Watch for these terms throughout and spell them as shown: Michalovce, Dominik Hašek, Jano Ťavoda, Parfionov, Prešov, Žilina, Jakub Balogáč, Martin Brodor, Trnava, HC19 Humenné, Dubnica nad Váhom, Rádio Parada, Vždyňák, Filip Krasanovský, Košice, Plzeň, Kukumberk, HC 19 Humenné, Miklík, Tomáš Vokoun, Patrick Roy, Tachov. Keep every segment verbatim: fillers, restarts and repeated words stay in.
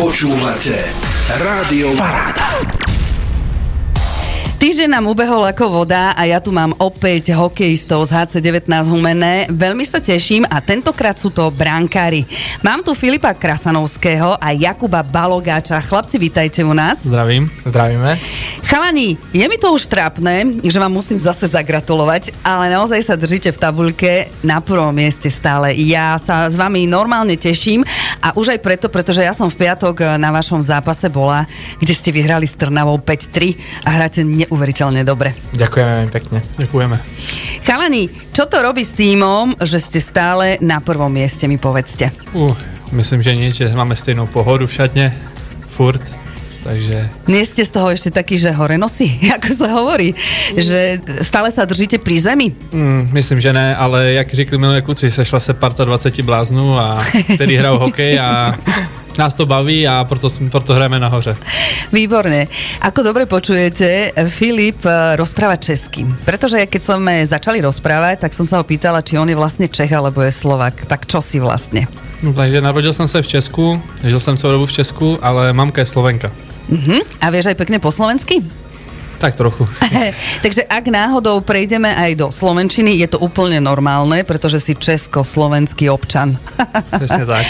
Počúvate Rádio Parada. Týždeň nám ubehol ako voda a ja tu mám opäť hokejistov z há cé devätnásť Humenné. Veľmi sa teším a tentokrát sú to brankári. Mám tu Filipa Krasanovského a Jakuba Balogáča. Chlapci, vítajte u nás. Zdravím. Zdravíme. Chalani, je mi to už trápne, že vám musím zase zagratulovať, ale naozaj sa držíte v tabuľke na prvom mieste stále. Ja sa s vami normálne teším a už aj preto, pretože ja som v piatok na vašom zápase bola, kde ste vyhrali s Trnavou päť tri a hráte ne- uveriteľne dobre. Ďakujeme veľmi pekne. Ďakujeme. Chalani, čo to robí s tímom, že ste stále na prvom mieste, mi povedzte? Uh, myslím, že nič, že máme stejnú pohodu v šatne, furt, takže... Nie ste z toho ešte taký, že hore nosí, ako sa hovorí, že stále sa držíte pri zemi? Mm, myslím, že ne, ale jak řekli minulé kluci, sešla se parta dvaceti bláznů, a který hral hokej a... Nás to baví a proto, proto hrajeme nahoře. Výborne. Ako dobre počujete, Filip rozpráva česky. Pretože keď sme začali rozprávať, tak som sa ho pýtala, či on je vlastne Čech, alebo je Slovák. Tak čo si vlastne? No, takže narodil som sa v Česku, žil som celú dobu v Česku, ale mamka je Slovenka. Uh-huh. A vieš aj pekne po slovensky? Tak trochu. Takže ak náhodou prejdeme aj do slovenčiny, je to úplne normálne, pretože si česko-slovenský občan. Presne tak.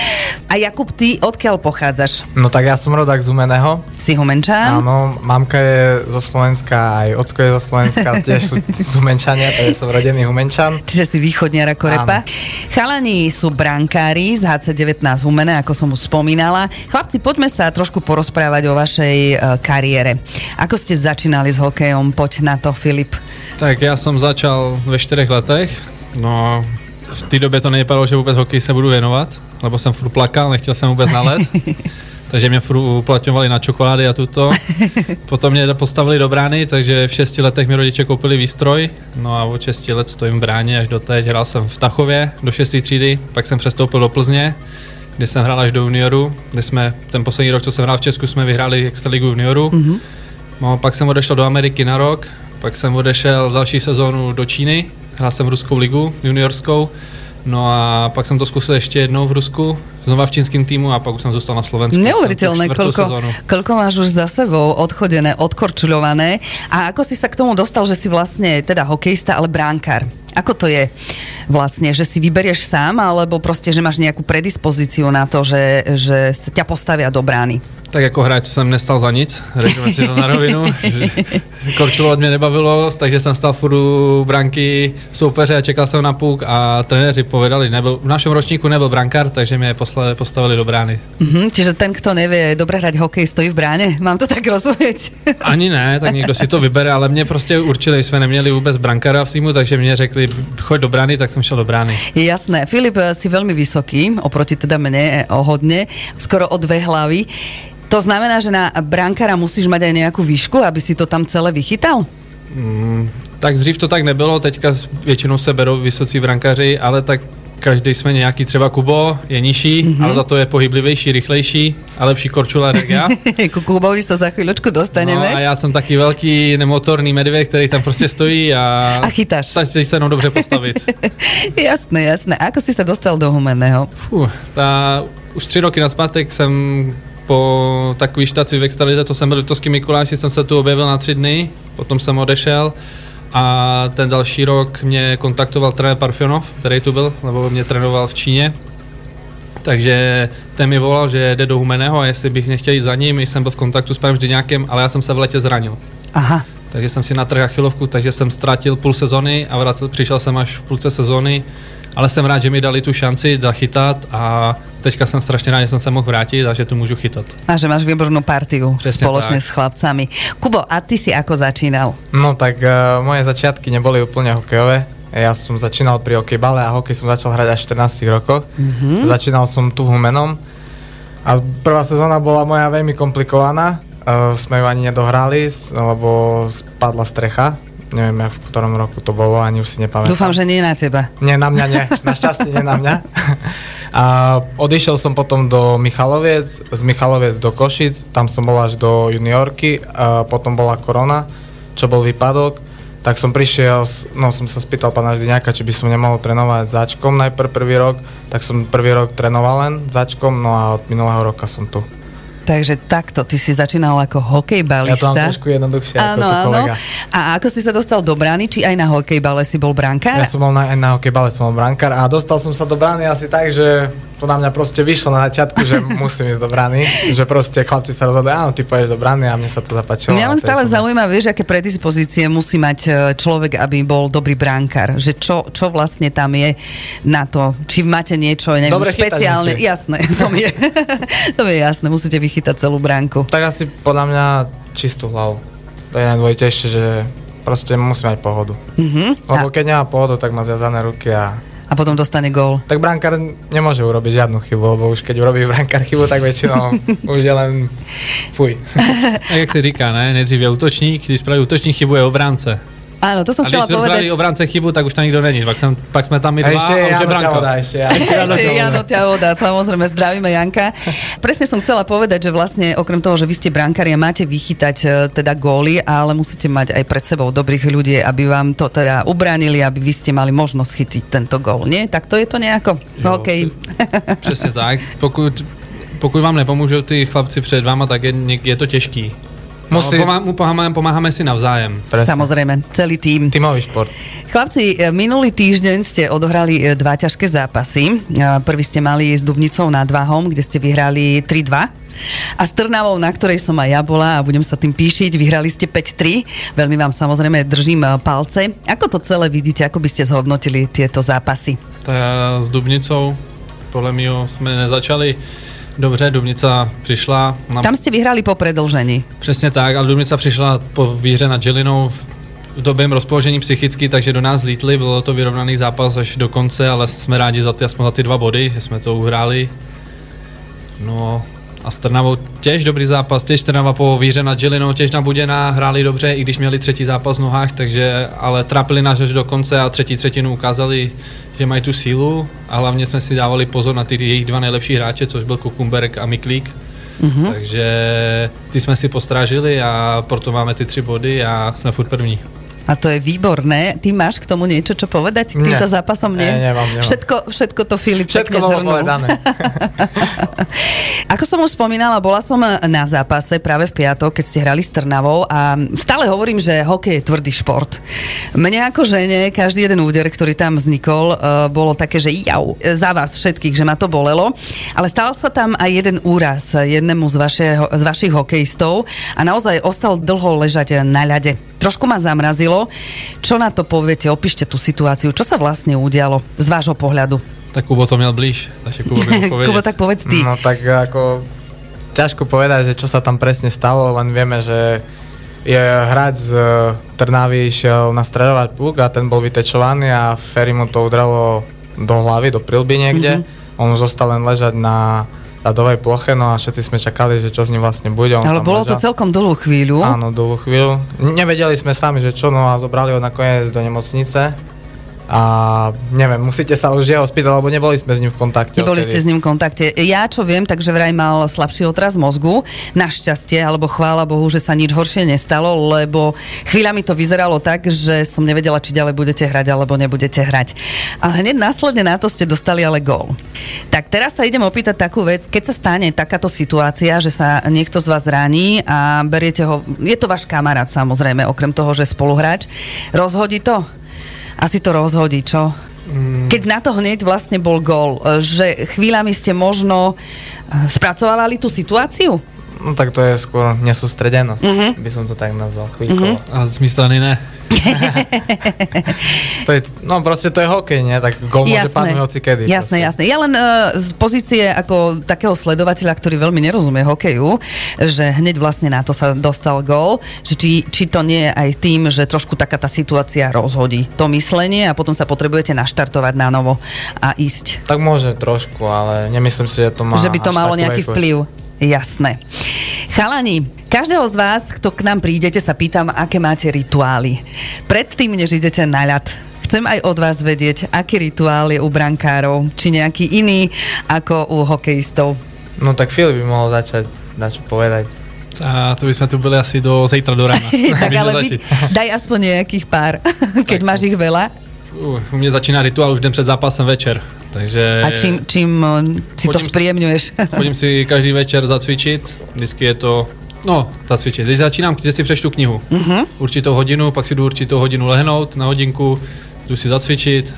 A Jakub, ty odkiaľ pochádzaš? No tak ja som rodák z Humenného. Si Humenčan? Áno, mamka je zo Slovenska, aj ocko je zo Slovenska, tiež sú z Humenčania, takže som rodený Humenčan. Čiže si východniar ako repa. Chalani sú brankári z há cé devätnásť Humenné, ako som už spomínala. Chlapci, poďme sa trošku porozprávať o vašej kariére. Ako ste začínali s hokejom? Poď na to, Filip. Tak ja som začal ve štyroch letech, no v té době to nevypadalo, že vůbec hokej se budu věnovat, lebo jsem furt plakal, nechtěl jsem vůbec na led, takže mě furt uplatňovali na čokolády a tuto. Potom mě postavili do brány, takže v šesti letech mi rodiče koupili výstroj, no a od šesti let stojím v bráně až doteď. Hrál jsem v Tachově do šesté třídy, pak jsem přestoupil do Plzně, kde jsem hrál až do junioru, kde jsme ten poslední rok, co jsem hrál v Česku, jsme vyhráli extraligu juniorů. Mm-hmm. No, pak jsem odešel do Ameriky na rok, pak jsem odešel další sezónu do Číny, hrál jsem v ruskou ligu juniorskou, no a pak jsem to zkusil ještě jednou v Rusku, znova v čínském týmu a pak už jsem zůstal na Slovensku. Neuveriteľné, koľko, koľko máš už za sebou odchodené, odkorčuľované. A ako si sa k tomu dostal, že si vlastne teda hokejista, ale bránkár? Ako to je vlastne, že si vyberieš sám, alebo proste, že máš nejakú predispozíciu na to, že, že ťa postavia do brány? Tak jako hráč jsem nestal za nic, řekneme si to na rovinu, korčulovat mě nebavilo, takže jsem stal furt u branky soupeře a čekal jsem na puk a trenéři povedali, nebyl, v našem ročníku nebyl brankár, takže mě posle, postavili do brány. Mm-hmm, čiže ten, kto nevie dobre hrať hokej, stojí v bráne? Mám to tak rozumieť? Ani ne, tak někdo si to vybere, ale mě prostě určili, jsme neměli vůbec brankára v týmu, takže mě řekli, choď do brány, tak jsem šel do brány. Jasné, Filip, si velmi vysoký, oproti teda mne o hodně, skoro o dve hlavy. To znamená, že na brankára musíš mať aj nejakú výšku, aby si to tam celé vychytal? Mm, tak dřív to tak nebylo, teďka většinou se berou vysocí brankáři, ale tak každý jsme nějaký, třeba Kubo je nižší, mm-hmm. ale za to je pohyblivější, rychlejší a lepší korčular jak já. Ku Kubovi se za chvíľočku dostaneme. No a já jsem taky velký nemotorný medvěd, který tam prostě stojí a... A chytáš. Takže se mnou dobře postavit. Jasné, jasné. A ako si sa dostal do Humenného? Fú, tá, už tři roky nazpátek jsem... Po takové štaci v extralize, to jsem byl v Liptovském Mikuláši, jsem se tu objevil na tři dny, potom jsem odešel a ten další rok mě kontaktoval trenér Parfionov, který tu byl, nebo mě trénoval v Číně. Takže ten mi volal, že jde do Humenného a jestli bych nechtěl jít za ním, jsem byl v kontaktu s panem Vždyňákem, ale já jsem se v letě zranil. Aha. Takže jsem si natrhl achilovku, takže jsem ztratil půl sezóny a vracel, přišel jsem až v půlce sezóny. Ale jsem rád, že mi dali tu šanci zachytat a teďka jsem strašně rád, že jsem se mohl vrátit a že tu můžu chytat. A že máš výbornou partiu společně s chlapcami. Kubo, a ty si ako začínal? No tak uh, moje začiatky neboli úplně hokejové. Ja som začínal pri hokejbale a hokej som začal hrať až v štrnástich rokoch. Mm-hmm. Začínal som tu v Humennom a prvá sezóna bola moja veľmi komplikovaná. Uh, sme ju ani nedohrali, lebo spadla strecha. Neviem, v ktorom roku to bolo, ani už si nepamätám. Dúfam, že nie na teba. Nie, na mňa nie. Našťastie nie na mňa. A odišiel som potom do Michaloviec, z Michaloviec do Košic, tam som bol až do juniorky, a potom bola korona, čo bol výpadok, tak som prišiel, no som sa spýtal pána Vždyňaka, či by som nemohol trénovať záčkom najprv prvý rok, tak som prvý rok trénoval len záčkom, no a od minulého roka som tu. Takže takto, ty si začínal ako hokejbalista. Ja to mám trošku jednoduchšie áno, ako tu kolega. A ako si sa dostal do brány? Či aj na hokejbale si bol brankár? Ja som bol na, na hokejbale som bol brankár a dostal som sa do brány asi tak, že to na mňa proste vyšlo na začiatku, že musím ísť do brany, že proste chlapci sa rozhodli, áno, ty pôjdeš do brany a mne sa to zapáčilo. Mňa len stále som... zaujíma, vieš, aké predispozície musí mať človek, aby bol dobrý brankár, že čo, čo vlastne tam je na to, či máte niečo, neviem, dobre špeciálne, chytať, jasné, to mi je, to mi je jasné, musíte vychytať celú bránku. Tak asi podľa mňa čistú hlavu, to je najdôležitejšie, že proste musí mať pohodu, mm-hmm. lebo keď nemá pohodu, tak má zviazané ruky a a potom dostane gól. Tak brankár nemôže urobiť žiadnu chybu, lebo už keď urobí brankár chybu, tak väčšinou už je len fuj. Tak jak si říká, ne? Nejdřív je útočník, když spraví útočník chybu, je obránce. Áno, to som chcela povedať. A když spraví obránce chybu, tak už tam nikto není. Pak, sem, pak sme tam my dva a, ešte a už je branko. Ťavoda, ešte ja. ešte Jano Ťavoda. Jano Ťavoda, samozrejme, zdravíme Janka. Presne som chcela povedať, že vlastne okrem toho, že vy ste brankári a máte vychytať teda góly, ale musíte mať aj pred sebou dobrých ľudí, aby vám to teda ubránili, aby vy ste mali možnosť chytiť tento gól, nie? Tak to je to nejako v hokeji. Presne tak. Pokud, pokud vám nepomôžu tí chlapci pred váma, tak je, je to ťažké. Musí... No, pomáhame, pomáhame si navzájem. Presne. Samozrejme, celý tím. Tímový šport. Chlapci, minulý týždeň ste odohrali dva ťažké zápasy. Prvý ste mali s Dubnicou nad Váhom, kde ste vyhrali tri dva. A s Trnavou, na ktorej som aj ja bola a budem sa tým píšiť, vyhrali ste päť tri. Veľmi vám samozrejme držím palce. Ako to celé vidíte? Ako by ste zhodnotili tieto zápasy? Tá, s Dubnicou, podľa mňa sme nezačali dobře, Dubnica přišla... Na... Tam ste vyhrali po predĺžení. Přesně tak, ale Dubnica přišla po výhře nad Žilinou v, v dobrém rozpoložení psychicky, takže do nás lítli, bylo to vyrovnaný zápas až do konce, ale jsme rádi za ty, aspoň za ty dva body, že jsme to uhráli. No a s Trnavou těž dobrý zápas, těž Trnava po výhře nad Žilinou, těž na Buděna, hráli dobře, i když měli třetí zápas v nohách, takže, ale trápili nás až do konce a třetí třetinu ukázali, že mají tu sílu a hlavně jsme si dávali pozor na ty jejich dva nejlepší hráče, což byl Kukumberk a Miklík. Mm-hmm. Takže ty jsme si postrážili a proto máme ty tři body a jsme furt první. A to je výborné. Ty máš k tomu niečo, čo povedať? K týmto zápasom nie? Nie, nemám, nemám. Všetko, všetko to Filip pekne zhrnul. Povedané. Ako som už spomínala, bola som na zápase práve v piatok, keď ste hrali s Trnavou a stále hovorím, že hokej je tvrdý šport. Mne ako žene, každý jeden úder, ktorý tam vznikol, bolo také, že jau, za vás všetkých, že ma to bolelo. Ale stal sa tam aj jeden úraz jednému z, vašeho, z vašich hokejistov a naozaj ostal dlho ležať na ľade. Trošku ma zamrazilo. Čo na to poviete? Opíšte tú situáciu. Čo sa vlastne udialo z vášho pohľadu? Tak Kubo to miel blíž. Takže Kubo by mu povedal. Kubo, tak povedz ty. No tak ako ťažko povedať, že čo sa tam presne stalo, len vieme, že je hráč z Trnavy šiel nastreľovať puk a ten bol vytečovaný a Ferry mu to udralo do hlavy, do prilby niekde. Mm-hmm. On zostal len ležať na ľadovej ploche, no a všetci sme čakali, že čo s ním vlastne bude. On ale bolo ležal. To celkom dlhú chvíľu. Áno, dlhú chvíľu. Nevedeli sme sami, že čo, no a zobrali ho nakoniec do nemocnice. A neviem, musíte sa už jeho spýtať, lebo neboli sme s ním v kontakte. Neboli odtedy. Ste s ním v kontakte. Ja čo viem, takže vraj mal slabší otras mozgu. Našťastie, alebo chvála Bohu, že sa nič horšie nestalo, lebo chvíľami to vyzeralo tak, že som nevedela, či ďalej budete hrať, alebo nebudete hrať. A hneď následne na to ste dostali ale gól. Tak teraz sa idem opýtať takú vec, keď sa stane takáto situácia, že sa niekto z vás zraní a beriete ho, je to váš kamarát samozrejme, okrem toho, že spoluhráč, rozhodí to. Asi to rozhodí, čo? Keď na to hneď vlastne bol gól, že chvíľami ste možno spracovávali tú situáciu? No tak to je skôr nesústredenosť, uh-huh. by som to tak nazval chvíľkovo. Uh-huh. A zmyslený ne. To je, no proste to je hokej, nie? Tak gól môže padnúť hocikedy. Jasné, proste. Jasné. Ja len uh, z pozície ako takého sledovateľa, ktorý veľmi nerozumie hokeju, že hneď vlastne na to sa dostal gól, že či, či to nie je aj tým, že trošku taká tá situácia rozhodí to myslenie a potom sa potrebujete naštartovať na novo a ísť. Tak môže trošku, ale nemyslím si, že to má... Že by to malo nejaký vplyv. Jasné. Chalani, každého z vás, kto k nám prídete, sa pýtam, aké máte rituály. Predtým, než idete na ľad, chcem aj od vás vedieť, aký rituál je u brankárov, či nejaký iný ako u hokejistov. No tak Filip by mohol začať na čo povedať. A to by sme tu boli asi do zajtra do rána. Tak ale vy, daj aspoň nejakých pár, keď tak, máš ich veľa. U, u mne začína rituál už den pred zápasem večer. Takže... A čím, čím si chodím, to spríjemňuješ? Chodím si každý večer zacvičit, vždycky je to, no, zacvičit. Když začínám, když si přečtu knihu, uh-huh. určitou hodinu, pak si jdu určitou hodinu lehnout na hodinku, jdu si zacvičit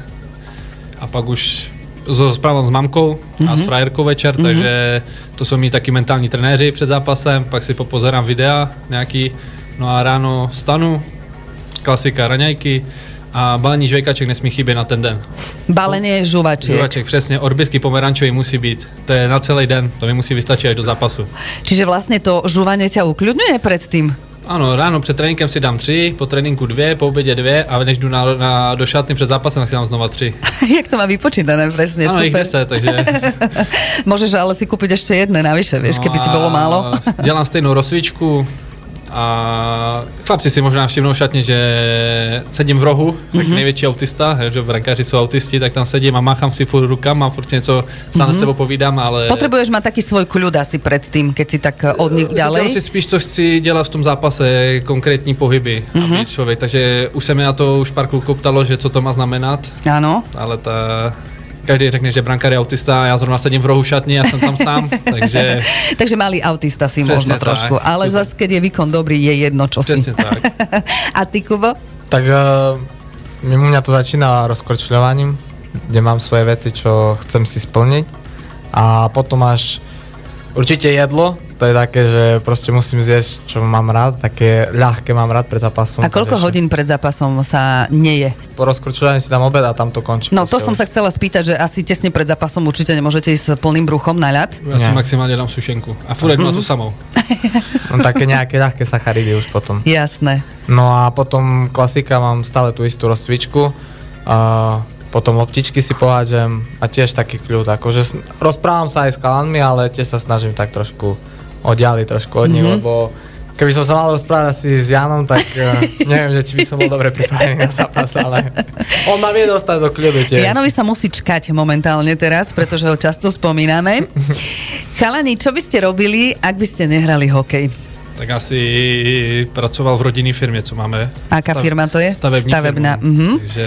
a pak už rozprávám s mamkou uh-huh. a s frajerkou večer, uh-huh. takže to jsou mi taky mentální trenéři před zápasem, pak si popozerám videa nějaký, no a ráno vstanu, klasika, raňajky. A balení žvejkaček nesmí chybět na ten den. Balenie žuvačiek. Žuvačiek, presne. Orbitky pomerančový musí byť. To je na celý den. To mi musí vystačiť až do zápasu. Čiže vlastne to žúvanie ťa ukľudňuje predtým? Áno, ráno před tréninkem si dám tri, po tréninku dve, po obede dve a než jdu na, na, do šatny před zápasem, tak si dám znova tri. Jak to má vypočítané presne, ano, super. Áno, ich desať, takže... Môžeš ale si kúpiť ešte jedné navyše, vieš, no keby ti bolo málo. Dělám stejnou rozcvičku. A chlapci si možná všimnou šatně, že sedím v rohu, tak mm-hmm. největší autista, že brankáři jsou autisti, tak tam sedím a máchám si furt rukama, furt něco sám mm-hmm. se sebou povídám, ale... Potrebuješ mať taký svoj kľud asi predtým, keď si tak od nich ďalej? Říkám si spíš, co chci dělat v tom zápase, konkrétní pohyby, mm-hmm. aby člověk, takže už se mi na to už pár kluků ptalo, že co to má znamenat, ano. ale ta... Každý řekne, že brankár je autista, ja zrovna sedím v rohu šatni, ja som tam sám, takže... takže malý autista si možno tak, trošku, ale Kuba. Zase, keď je výkon dobrý, je jedno, čo si. Presne tak. A ty, Kubo? Tak uh, mimo mňa to začína rozkorčľovaním, kde mám svoje veci, čo chcem si splniť a potom až určite jedlo, to je také, že proste musím zjesť, čo mám rád, také ľahké mám rád pred zápasom. A koľko tadeši. Hodín pred zápasom sa neje? Po rozkručovaní si dám obed a tam to končí. No to som sa chcela spýtať, že asi tesne pred zápasom určite nemôžete ísť s plným bruchom na ľad? Ja Nie. si maximálne dám sušenku a furt jednu mm-hmm. a tú samou. No také nejaké ľahké sacharidy už potom. Jasné. No a potom klasika, mám stále tú istú rozcvičku a potom loptičky si pohádžem a tiež taký kľud, akože rozprávam sa aj s chalanmi, ale tiež sa snažím tak trošku oddiali trošku od nich, mm-hmm. lebo keby som sa mal rozprávať asi s Janom, tak neviem, že či by som bol dobre pripravený na zápas, ale on ma vie dostať do kľudu tiež. Janovi sa musí čkať momentálne teraz, pretože ho často spomíname. Chalani, čo by ste robili, ak by ste nehrali hokej? Tak asi pracoval v rodinnej firme, co máme. Aká Stav, firma to je? Stavební Stavebná. Firma. Mm-hmm. Takže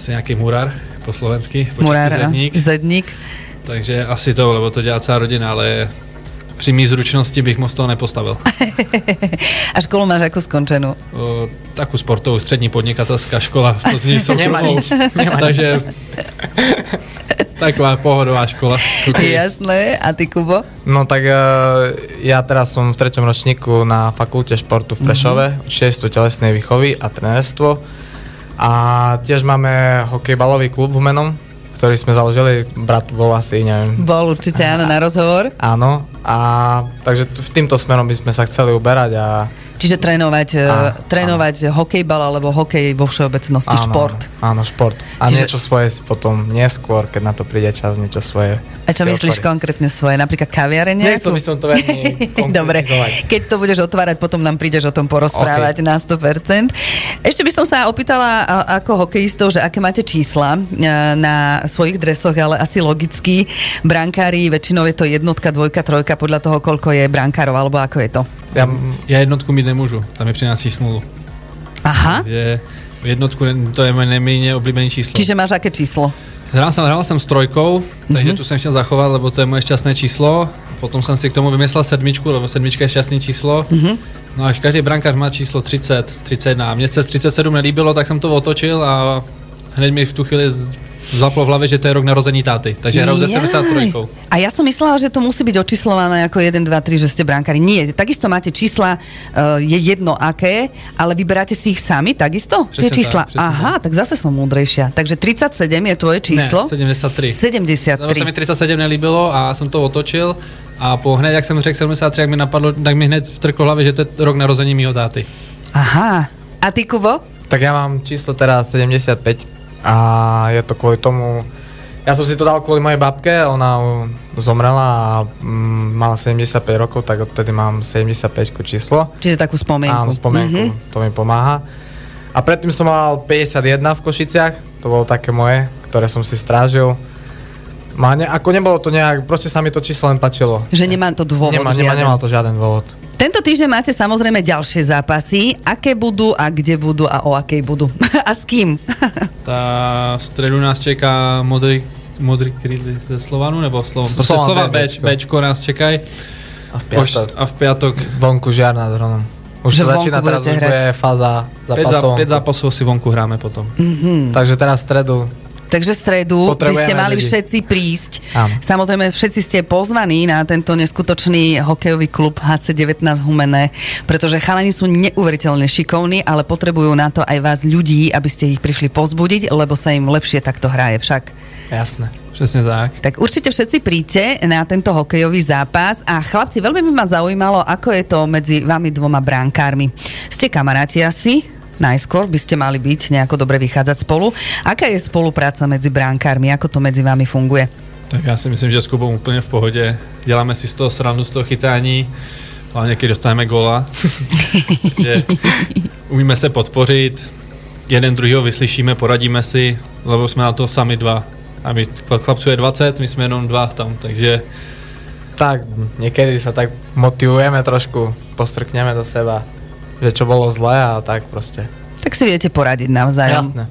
asi nejaký murár po slovensky, po murár, zedník. zedník. Takže asi to, lebo to dělá celá rodina, ale... Při mý zručnosti bych moc toho nepostavil. A školu máš ako skončenú? O, takú sportovú, střední podnikatelská škola. To z nej sú krvou. Takže taková pohodová škola. Jasné. A ty, Kubo? No tak ja teraz som v treťom ročníku na fakulte športu v Prešove. Mm-hmm. Učiteľstvo telesnej výchovy a trenérstvo. A tiež máme hokejbalový klub Humennom, ktorý sme založili, brat bol asi, neviem. Bol určite, áno, na rozhovor. Áno, a takže v týmto smerom by sme sa chceli uberať a... Čiže trénovať, a, trénovať hokejbal alebo hokej vo všeobecnosti, áno, šport. Áno, šport. A čiže... niečo svoje si potom neskôr, keď na to príde čas, niečo svoje. A čo myslíš otvoriť. Konkrétne svoje? Napríklad kaviareň? Nechcel by som to veľmi konkretizovať. Dobre, keď to budeš otvárať, potom nám prídeš o tom porozprávať okay. na sto percent. Ešte by som sa opýtala ako hokejistov, že aké máte čísla na svojich dresoch, ale asi logicky. Brankári, väčšinou je to jednotka, dvojka, trojka, podľa toho, koľko je brankárov, alebo ako je to? Ja, ja jednotku mít nemůžu, tam je přinášíš nulu. Aha. Takže jednotku, to je moje nejméně oblíbené číslo. Čiže máš jaké číslo? Hrál jsem, hrál jsem s trojkou, mm-hmm. takže tu jsem chtěl zachovat, lebo to je moje šťastné číslo. Potom jsem si k tomu vymyslel sedmičku, lebo sedmička je šťastné číslo. Mm-hmm. No a každý brankář má číslo tridsať, tridsaťjeden. Mně se tridsaťsedem nelíbilo, tak jsem to otočil a hned mi v tu chvíli zaplo v hlave, že to je rok narození táty. Takže hral ze sedemdesiattri. A ja som myslela, že to musí byť očíslované ako jeden, dva, tri, že ste brankári. Nie, takisto máte čísla, je jedno aké, ale vyberáte si ich sami takisto? Tie čísla. Tak, aha, tak. tak zase som múdrejšia. Takže tridsaťsedem je tvoje číslo? Ne, sedemdesiattri. sedemdesiattri. Lebo sa mi tridsaťsedem nelíbilo a som to otočil a po hned, jak som řekl sedemdesiattri, jak mi napadlo, tak mi hned vtrklo v hlave, že to je rok narození mýho táty. Aha. A ty, Kubo? Tak ja mám číslo teraz sedemdesiatpäť. A je to kvôli tomu, ja som si to dal kvôli mojej babke, ona zomrela a mala sedemdesiatpäť rokov, tak odtedy mám sedemdesiatpäť číslo. Čiže takú spomienku. Áno, spomienku, mm-hmm. to mi pomáha. A predtým som mal päťdesiatjeden v Košiciach, to bolo také moje, ktoré som si strážil. Ne, ako nebolo to nejak, proste sa mi to číslo len páčilo. Že nemá to dôvod. Nemá, nemá, nemal to žiaden dôvod. Tento týždeň máte samozrejme ďalšie zápasy. Aké budú a kde budú a o akej budú? A s kým? Tá v stredu nás čeká modrý, modrý krídly ze Slovanu, nebo Slovan? Proste Slovan Beč, Bečko nás čekaj. A v piatok. A v piatok. Vonku žiar nad hronom. Už sa začína teraz, už bude fáza zápasov. päť zápasov si vonku hráme potom. Mm-hmm. Takže teraz v stredu. Takže v stredu by ste mali ľudí. Všetci prísť. Áno. Samozrejme, všetci ste pozvaní na tento neskutočný hokejový klub há cé devätnásť Humenné, pretože chalani sú neuveriteľne šikovní, ale potrebujú na to aj vás ľudí, aby ste ich prišli pozbudiť, lebo sa im lepšie takto hraje však. Jasné. Presne tak. Tak určite všetci príďte na tento hokejový zápas a chlapci, veľmi by ma zaujímalo, ako je to medzi vami dvoma bránkármi. Ste kamaráti asi? Najskôr by ste mali byť nejako dobre vychádzať spolu. Aká je spolupráca medzi bránkármi? Ako to medzi vami funguje? Tak ja si myslím, že s Kubom úplne v pohode. Deláme si z toho srandu, z toho chytání. Hlavne, keď dostaneme góla. Takže umíme sa podporiť. Jeden druhýho vyslyšíme, poradíme si, lebo sme na to sami dva. A my chlapců je dvacet, my jsme jenom dva tam, takže... Tak, niekedy sa tak motivujeme trošku, postrkneme do seba, že čo bolo zlé a tak proste. Tak si viete poradiť navzájom. Jasné.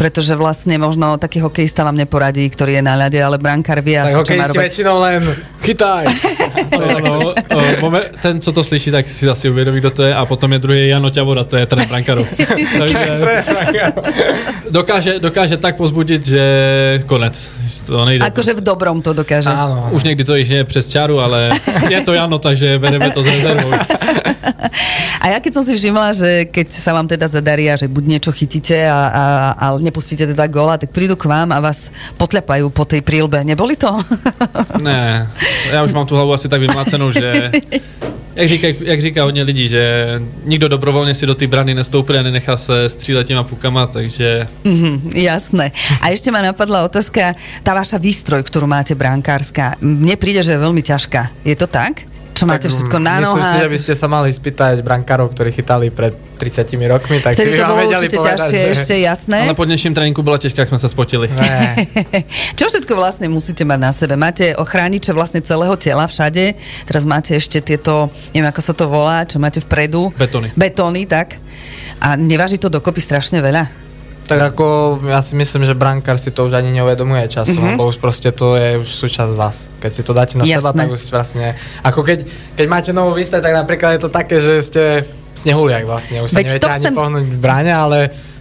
Pretože vlastne možno taký hokejista vám neporadí, ktorý je na ľade, ale brankár vie asi, čo má robiť. Tak hokejisti väčšinou len chytaj! no, no, no, moment, ten, co to slyší, tak si asi uvedomí, kto to je. A potom je druhý Jano Ťavoda, to je tréner brankárov. dokáže, dokáže tak pozbudiť, že konec. To nejde. Akože v dobrom to dokáže. Áno, áno. Už niekdy to již nie je přes čaru, ale je to Jano, takže bereme to s rezervou. A ja keď som si všimla, že keď sa vám teda zadarí a že buď niečo chytíte a, a, a nepustíte teda góla, tak prídu k vám a vás potľapajú po tej príľbe. Neboli to? Ne, ja už mám tú hlavu asi tak vymlácenou, že... Jak říká, jak říká hodně lidí, že nikdo dobrovolně si do té brany nestoupil a nenechá se střílet těma pukama, takže... Mm, jasné. A ještě ma napadla otázka, tá vaša výstroj, ktorú máte brankárska, mne príde, že je veľmi ťažká. Je to tak? Čo tak, máte všetko na nohách? Myslím si, že by ste sa mali spýtať brankárov, ktorí chytali pred tridsiatimi rokmi, tak by vám vedeli povedať. Ťažšie, že... ešte jasné. Ale po dnešním tréninku bola ťažká, ak sme sa spotili. Čo všetko vlastne musíte mať na sebe? Máte ochrániče vlastne celého tela všade. Teraz máte ešte tieto, neviem ako sa to volá, čo máte vpredu. Betóny. Betóny, tak. A neváži to dokopy strašne veľa? Tak ako, ja si myslím, že brankár si to už ani neuvedomuje časom, mm-hmm. lebo už proste to je už súčasť vás. Keď si to dáte na Jasné. seba, tak už vlastne, ako keď, keď máte novú výstavu, tak napríklad je to také, že ste snehuliak vlastne, už sa veď neviete ani chcem... pohnúť v bráne, ale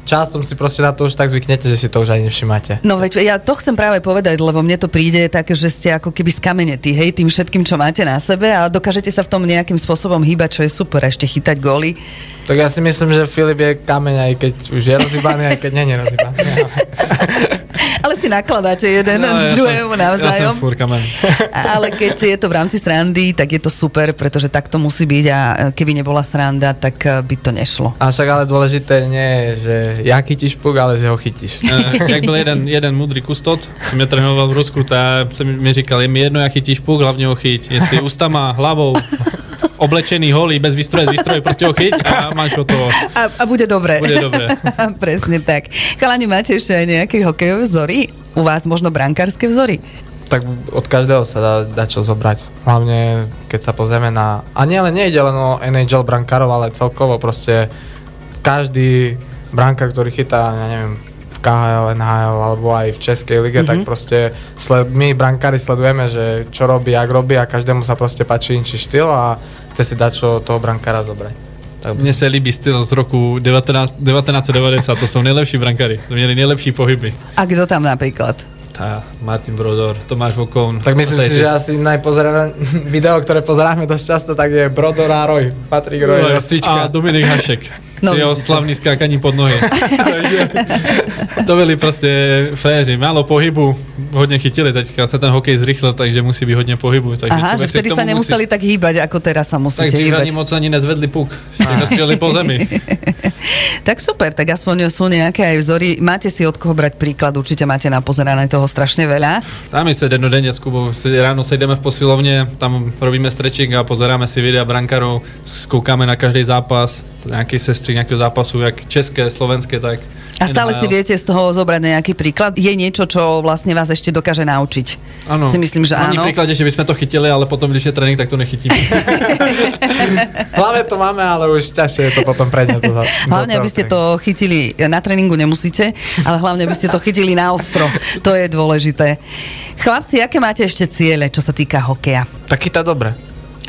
časom si proste na to už tak zvyknete, že si to už ani nevšimáte. No veď, ja to chcem práve povedať, lebo mne to príde také, že ste ako keby skamenetí, hej, tým všetkým, čo máte na sebe, ale dokážete sa v tom nejakým spôsobom hýbať, čo je super, ešte chytať góly. Tak ja si myslím, že Filip je kameň, aj keď už je rozhýbaný, aj keď nie je rozhýbaný. Ale si nakladáte jeden no, z ja druhému som, navzájom. Ja fúr, ale keď je to v rámci srandy, tak je to super, pretože tak to musí byť a keby nebola sranda, tak by to nešlo. A však ale dôležité nie je, že ja chytíš puk, ale že ho chytíš. E, jak byl jeden, jeden múdry kustod, som ja trénoval v Rusku, tá sa mi říkal, je mi jedno, ja chytíš puk, hlavne ho chyť. Jestli ústama, hlavou, oblečený, holý, bez výstroje, z výstroje, proste ho chyť a máš o toho. A, a bude dobre. Bude dobre. Presne tak. Chalani, máte ešte aj nejaké hokejové vzory? U vás možno brankárske vzory? Tak od každého sa dá, dá čo zobrať. Hlavne, keď sa pozrieme na... A nie, ale nejde len o en há el brankárov, ale celkovo proste každý brankár, ktorý chytá, ja neviem, v ká há el, en há el, alebo aj v Českej lige, mm-hmm. tak proste sled, my brankári sledujeme, že čo robí, jak robí a každému sa proste páči inčí štýl a chce si dať čo toho brankára zobrať. Tak. Mne sa líbí styl z roku devätnásť deväťdesiat, to sú najlepší brankári, to mieli najlepší pohyby. A kto tam napríklad? Tá, Martin Brodor, Tomáš Vokoun. Tak myslím si, že asi najpozerané video, ktoré pozeráme dosť často, tak je Brodor a Roy, Patrick Roy, no, rozcvička. A Dominik Hašek. No, jeho slavný skákaní pod nohy. To byli proste féři. Málo pohybu, hodne chytili. Teďka sa ten hokej zrychlil, takže musí byť hodne pohybu. Takže aha, že vtedy sa nemuseli musí... tak hýbať, ako teraz sa musíte takže hýbať. Takže ani moc ani nezvedli puk. Strieľali po zemi. Tak super, tak aspoň sú nejaké aj vzory. Máte si od koho brať príklad? Určite máte napozerané toho strašne veľa. A my sa denodenne s Kubou ráno sejdeme v posilovne, tam robíme stretching a pozeráme si videa brankárov, skúkame na každý zápas, nejaký sestry nejakého zápasu, jak české, slovenské, tak... A stále si viete z toho zobrať nejaký príklad? Je niečo, čo vlastne vás ešte dokáže naučiť? Áno. Si myslím, že áno. Ani príklad, že by sme to chytili, ale potom, když je tréning, tak to nechytíme. Hlavne to máme, ale už ťažšie je to potom preniesť. Hlavne, aby ste to chytili, na tréningu nemusíte, ale hlavne, aby ste to chytili na ostro. To je dôležité. Chlapci, aké máte ešte ciele, čo sa týka hokeja? Tak chytá dobre.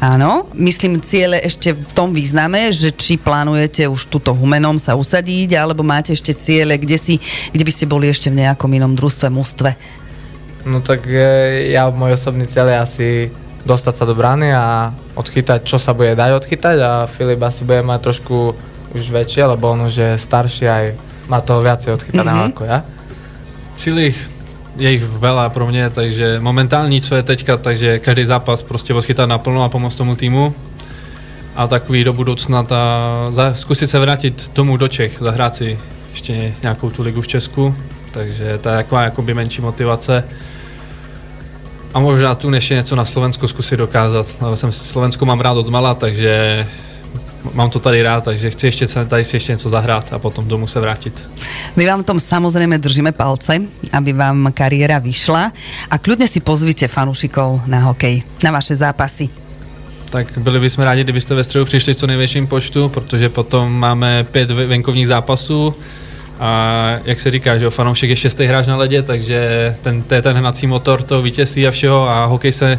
Áno, myslím ciele ešte v tom význame, že či plánujete už túto Humennom sa usadiť, alebo máte ešte ciele, kde, si, kde by ste boli ešte v nejakom inom družstve, mužstve? No tak ja, môj osobný cieľ je asi dostať sa do brány a odchytať, čo sa bude dať odchytať, a Filip asi bude mať trošku už väčšie, lebo on už je starší a má toho viacej odchytaného mm-hmm. ako ja. Cíl je ich veľa pro mě, takže momentálně co je teďka, takže každý zápas prostě odchytat naplno a pomoct tomu týmu a takový do budoucna ta, za, zkusit se vrátit domů do Čech, zahrát si ještě nějakou tu ligu v Česku, takže to je taková jakoby menší motivace a možná tu než je něco na Slovensku zkusit dokázat, ale jsem Slovensko mám rád odmala, takže mám to tady rád, takže chci ešte tady si ešte niečo zahrať a potom domů sa vrátiť. My vám tom samozrejme držíme palce, aby vám kariéra vyšla a kľudne si pozvite fanúšikov na hokej, na vaše zápasy. Tak byli bychom rádi, kdybyste ve středu přišli v co největším počtu, protože potom máme pět venkovních zápasů a jak se říká, že fanoušek je šestý hráč na ledě, takže ten, to je ten hnací motor toho vítězství a všeho a hokej se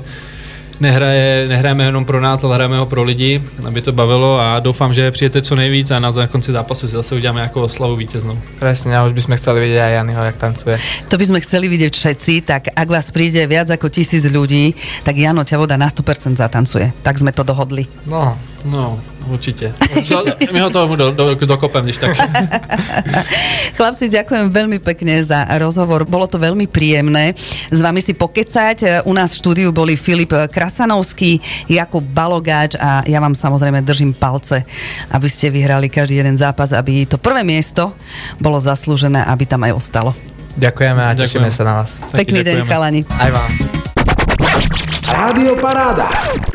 Nehraje, nehrajeme jenom pro nás, ale hrajeme ho pro lidi, aby to bavilo a doufám, že přijete co nejvíc a na konci zápasu si zase uděláme nějakou oslavu vítěznou. Presne, a už by sme chceli vidieť aj Janyho, jak tancuje. To by sme chceli vidieť všetci, tak ak vás príde viac ako tisíc ľudí, tak Jano Ťavoda na sto percent zatancuje. Tak sme to dohodli. No, no, určite. My ho tomu do, do, dokopem, když tak. Chlapci, ďakujem veľmi pekne za rozhovor. Bolo to veľmi príjemné s vami si pokecať. U nás v štúdiu boli Filip Krasanovský, Jakub Balogáč a ja vám samozrejme držím palce, aby ste vyhrali každý jeden zápas, aby to prvé miesto bolo zaslúžené, aby tam aj ostalo. Ďakujeme a tešíme sa na vás. Pekný deň, chalani. Aj vám. Rádio Paráda.